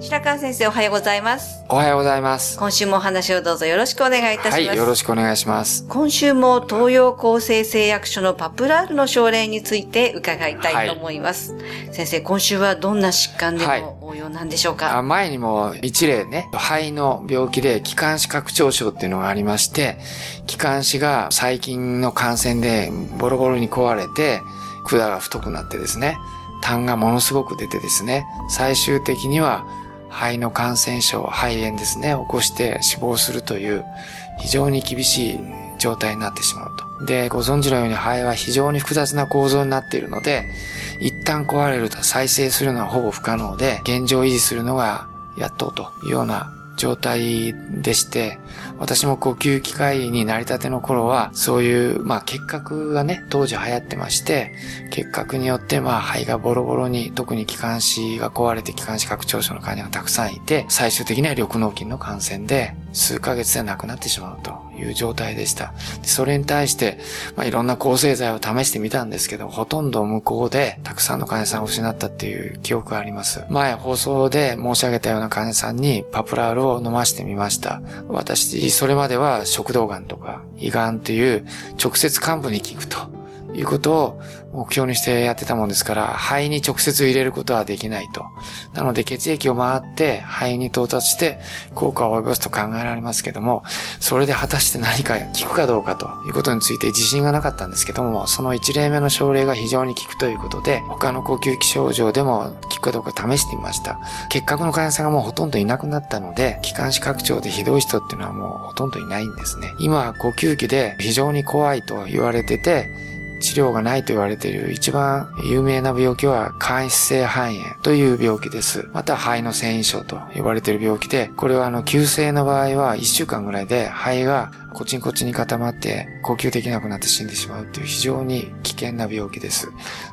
白川先生、おはようございます。おはようございます。今週もお話をどうぞよろしくお願いいたします。はい、よろしくお願いします。今週も東洋厚生製薬所のパプラールの症例について伺いたいと思います、はい、先生、今週はどんな疾患での応用なんでしょうか？はい、前にも一例ね、肺の病気で気管支拡張症っていうのがありまして、気管支が細菌の感染でボロボロに壊れて管が太くなってですね、痰がものすごく出てですね、最終的には肺の感染症、肺炎ですね、起こして死亡するという非常に厳しい状態になってしまうと。で、ご存知のように肺は非常に複雑な構造になっているので、一旦壊れると再生するのはほぼ不可能で、現状維持するのがやっとというような状態でして、私も呼吸器科医になりたての頃は、そういう、結核がね、当時流行ってまして、結核によって、肺がボロボロに、特に気管支が壊れて気管支拡張症の患者がたくさんいて、最終的には緑脳筋の感染で、数ヶ月で亡くなってしまうという状態でした。それに対して、いろんな抗生剤を試してみたんですけど、ほとんど無効で、たくさんの患者さんを失ったっていう記憶があります。前放送で申し上げたような患者さんにパプラールを飲ましてみました。私、それまでは食道がんとか胃がんという直接患部に効くということを目標にしてやってたもんですから、肺に直接入れることはできないと。なので血液を回って肺に到達して効果を及ぼすと考えられますけども、それで果たして何か効くかどうかということについて自信がなかったんですけども、その1例目の症例が非常に効くということで、他の呼吸器症状でも効くかどうか試してみました。結核の患者さんがもうほとんどいなくなったので、気管支拡張でひどい人っていうのはもうほとんどいないんですね。今呼吸器で非常に怖いと言われてて、治療がないと言われている一番有名な病気は間質性肺炎という病気です。また肺の繊維症と呼ばれている病気で、これは急性の場合は1週間ぐらいで肺がこちんこちんに固まって呼吸できなくなって死んでしまうという非常に危険な病気です。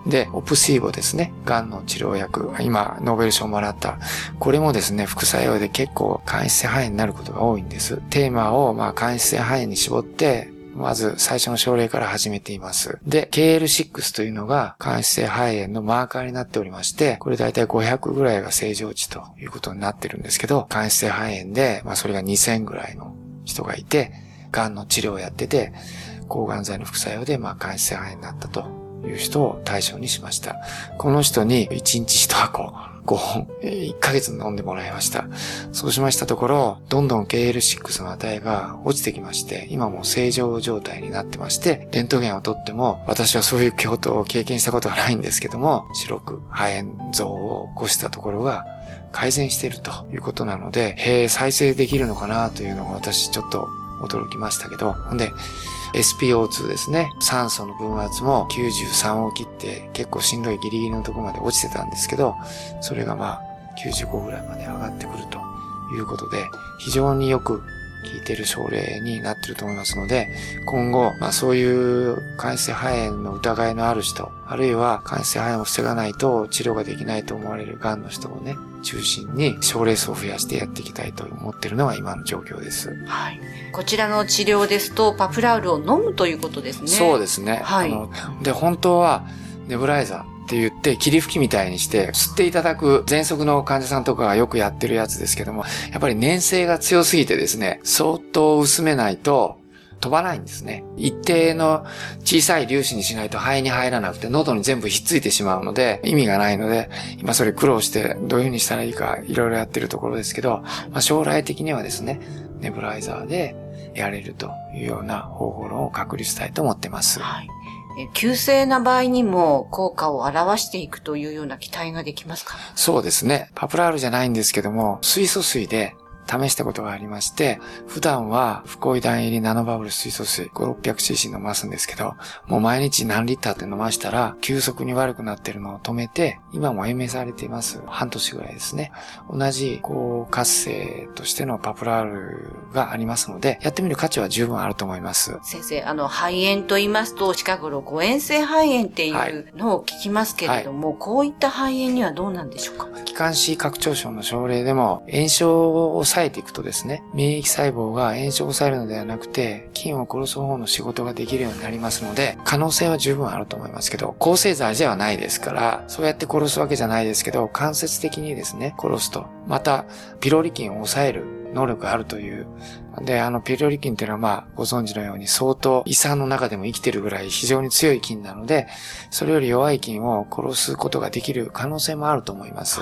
で、オプシーボですね。がんの治療薬、今ノーベル賞をもらった。これもですね、副作用で結構間質性肺炎になることが多いんです。テーマを間質性肺炎に絞って、まず最初の症例から始めています。で、KL6 というのが間質性肺炎のマーカーになっておりまして、これだいたい500ぐらいが正常値ということになってるんですけど、間質性肺炎で、それが2000ぐらいの人がいて、がんの治療をやってて、抗がん剤の副作用で間質性肺炎になったという人を対象にしました。この人に1日1箱5本、1ヶ月飲んでもらいました。そうしましたところ、どんどん KL6 の値が落ちてきまして、今もう正常状態になってまして、レントゲンを取っても、私はそういう病気を経験したことはないんですけども、白く肺炎増を起こしたところが改善しているということなので、再生できるのかなというのが私ちょっと驚きましたけど、ほんで、SPO2 ですね。酸素の分圧も93を切って結構しんどいギリギリのところまで落ちてたんですけど、それが95ぐらいまで上がってくるということで、非常によく効いてる症例になってると思いますので、今後、そういう間質性肺炎の疑いのある人、あるいは間質性肺炎を防がないと治療ができないと思われる癌の人をね、中心に症例数を増やしてやっていきたいと思っているのが今の状況です。はい。こちらの治療ですと、パプラールを飲むということですね。そうですね。はい。で、本当はネブライザーって言って霧吹きみたいにして吸っていただく喘息の患者さんとかがよくやってるやつですけども、やっぱり粘性が強すぎてですね、相当薄めないと飛ばないんですね。一定の小さい粒子にしないと肺に入らなくて喉に全部ひっついてしまうので意味がないので、今それ苦労してどういう風にしたらいいかいろいろやってるところですけど、将来的にはですね、ネブライザーでやれるというような方法論を確立したいと思ってます。はい。急性な場合にも効果を表していくというような期待ができますか？そうですね。パプラールじゃないんですけども、水素水で試したことがありまして、普段は不高位段入りナノバブル水素水 500-600cc 飲ますんですけど、もう毎日何リッターって飲ましたら急速に悪くなってるのを止めて、今も延命されています。半年ぐらいですね。同じ高活性としてのパプラールがありますので、やってみる価値は十分あると思います。先生、肺炎と言いますと近頃誤嚥性肺炎っていうのを聞きますけれども、はい、こういった肺炎にはどうなんでしょうか？気管支拡張症の症例でも炎症を抑えていくとですね、免疫細胞が炎症を抑えるのではなくて菌を殺す方の仕事ができるようになりますので、可能性は十分あると思いますけど、抗生剤ではないですから、そうやって殺すわけじゃないですけど、間接的にですね殺すと、またピロリ菌を抑える能力があるというで、ピロリ菌っていうのはご存知のように相当胃酸の中でも生きてるぐらい非常に強い菌なので、それより弱い菌を殺すことができる可能性もあると思います。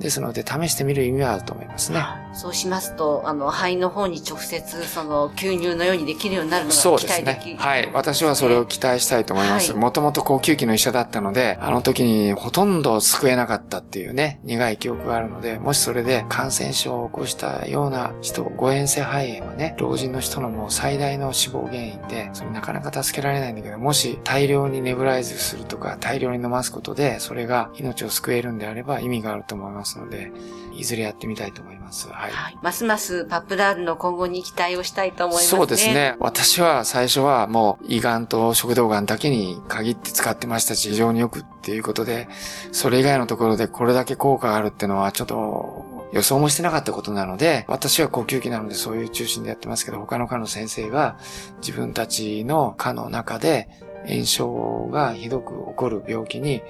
ですので試してみる意味はあると思いますね。そうしますと、肺の方に直接吸入のようにできるようになるのが期待できる。そうですね。はい。私はそれを期待したいと思います。もともと呼吸器の医者だったので、あの時にほとんど救えなかったっていうね、苦い記憶があるので、もしそれで感染症を起こしたような人、誤嚥性肺炎はね、老人の人のもう最大の死亡原因で、それなかなか助けられないんだけど、もし大量にネブライズするとか、大量に飲ますことで、それが命を救えるんであれば意味があると思いますので、いずれやってみたいと思います。はい。はい、ますますパプラールの今後に期待をしたいと思いますね。そうですね。私は最初はもう胃がんと食道がんだけに限って使ってましたし、非常によくっていうことで、それ以外のところでこれだけ効果があるってのはちょっと予想もしてなかったことなので、私は呼吸器なのでそういう中心でやってますけど、他の科の先生が自分たちの科の中で炎症がひどく起こる病気に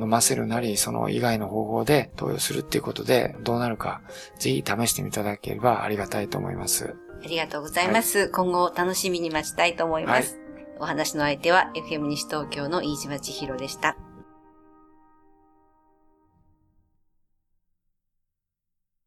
飲ませるなり、その以外の方法で投与するっていうことでどうなるか、ぜひ試していただければありがたいと思います。ありがとうございます。はい、今後を楽しみに待ちたいと思います。はい、お話の相手は FM 西東京の飯島千尋でした。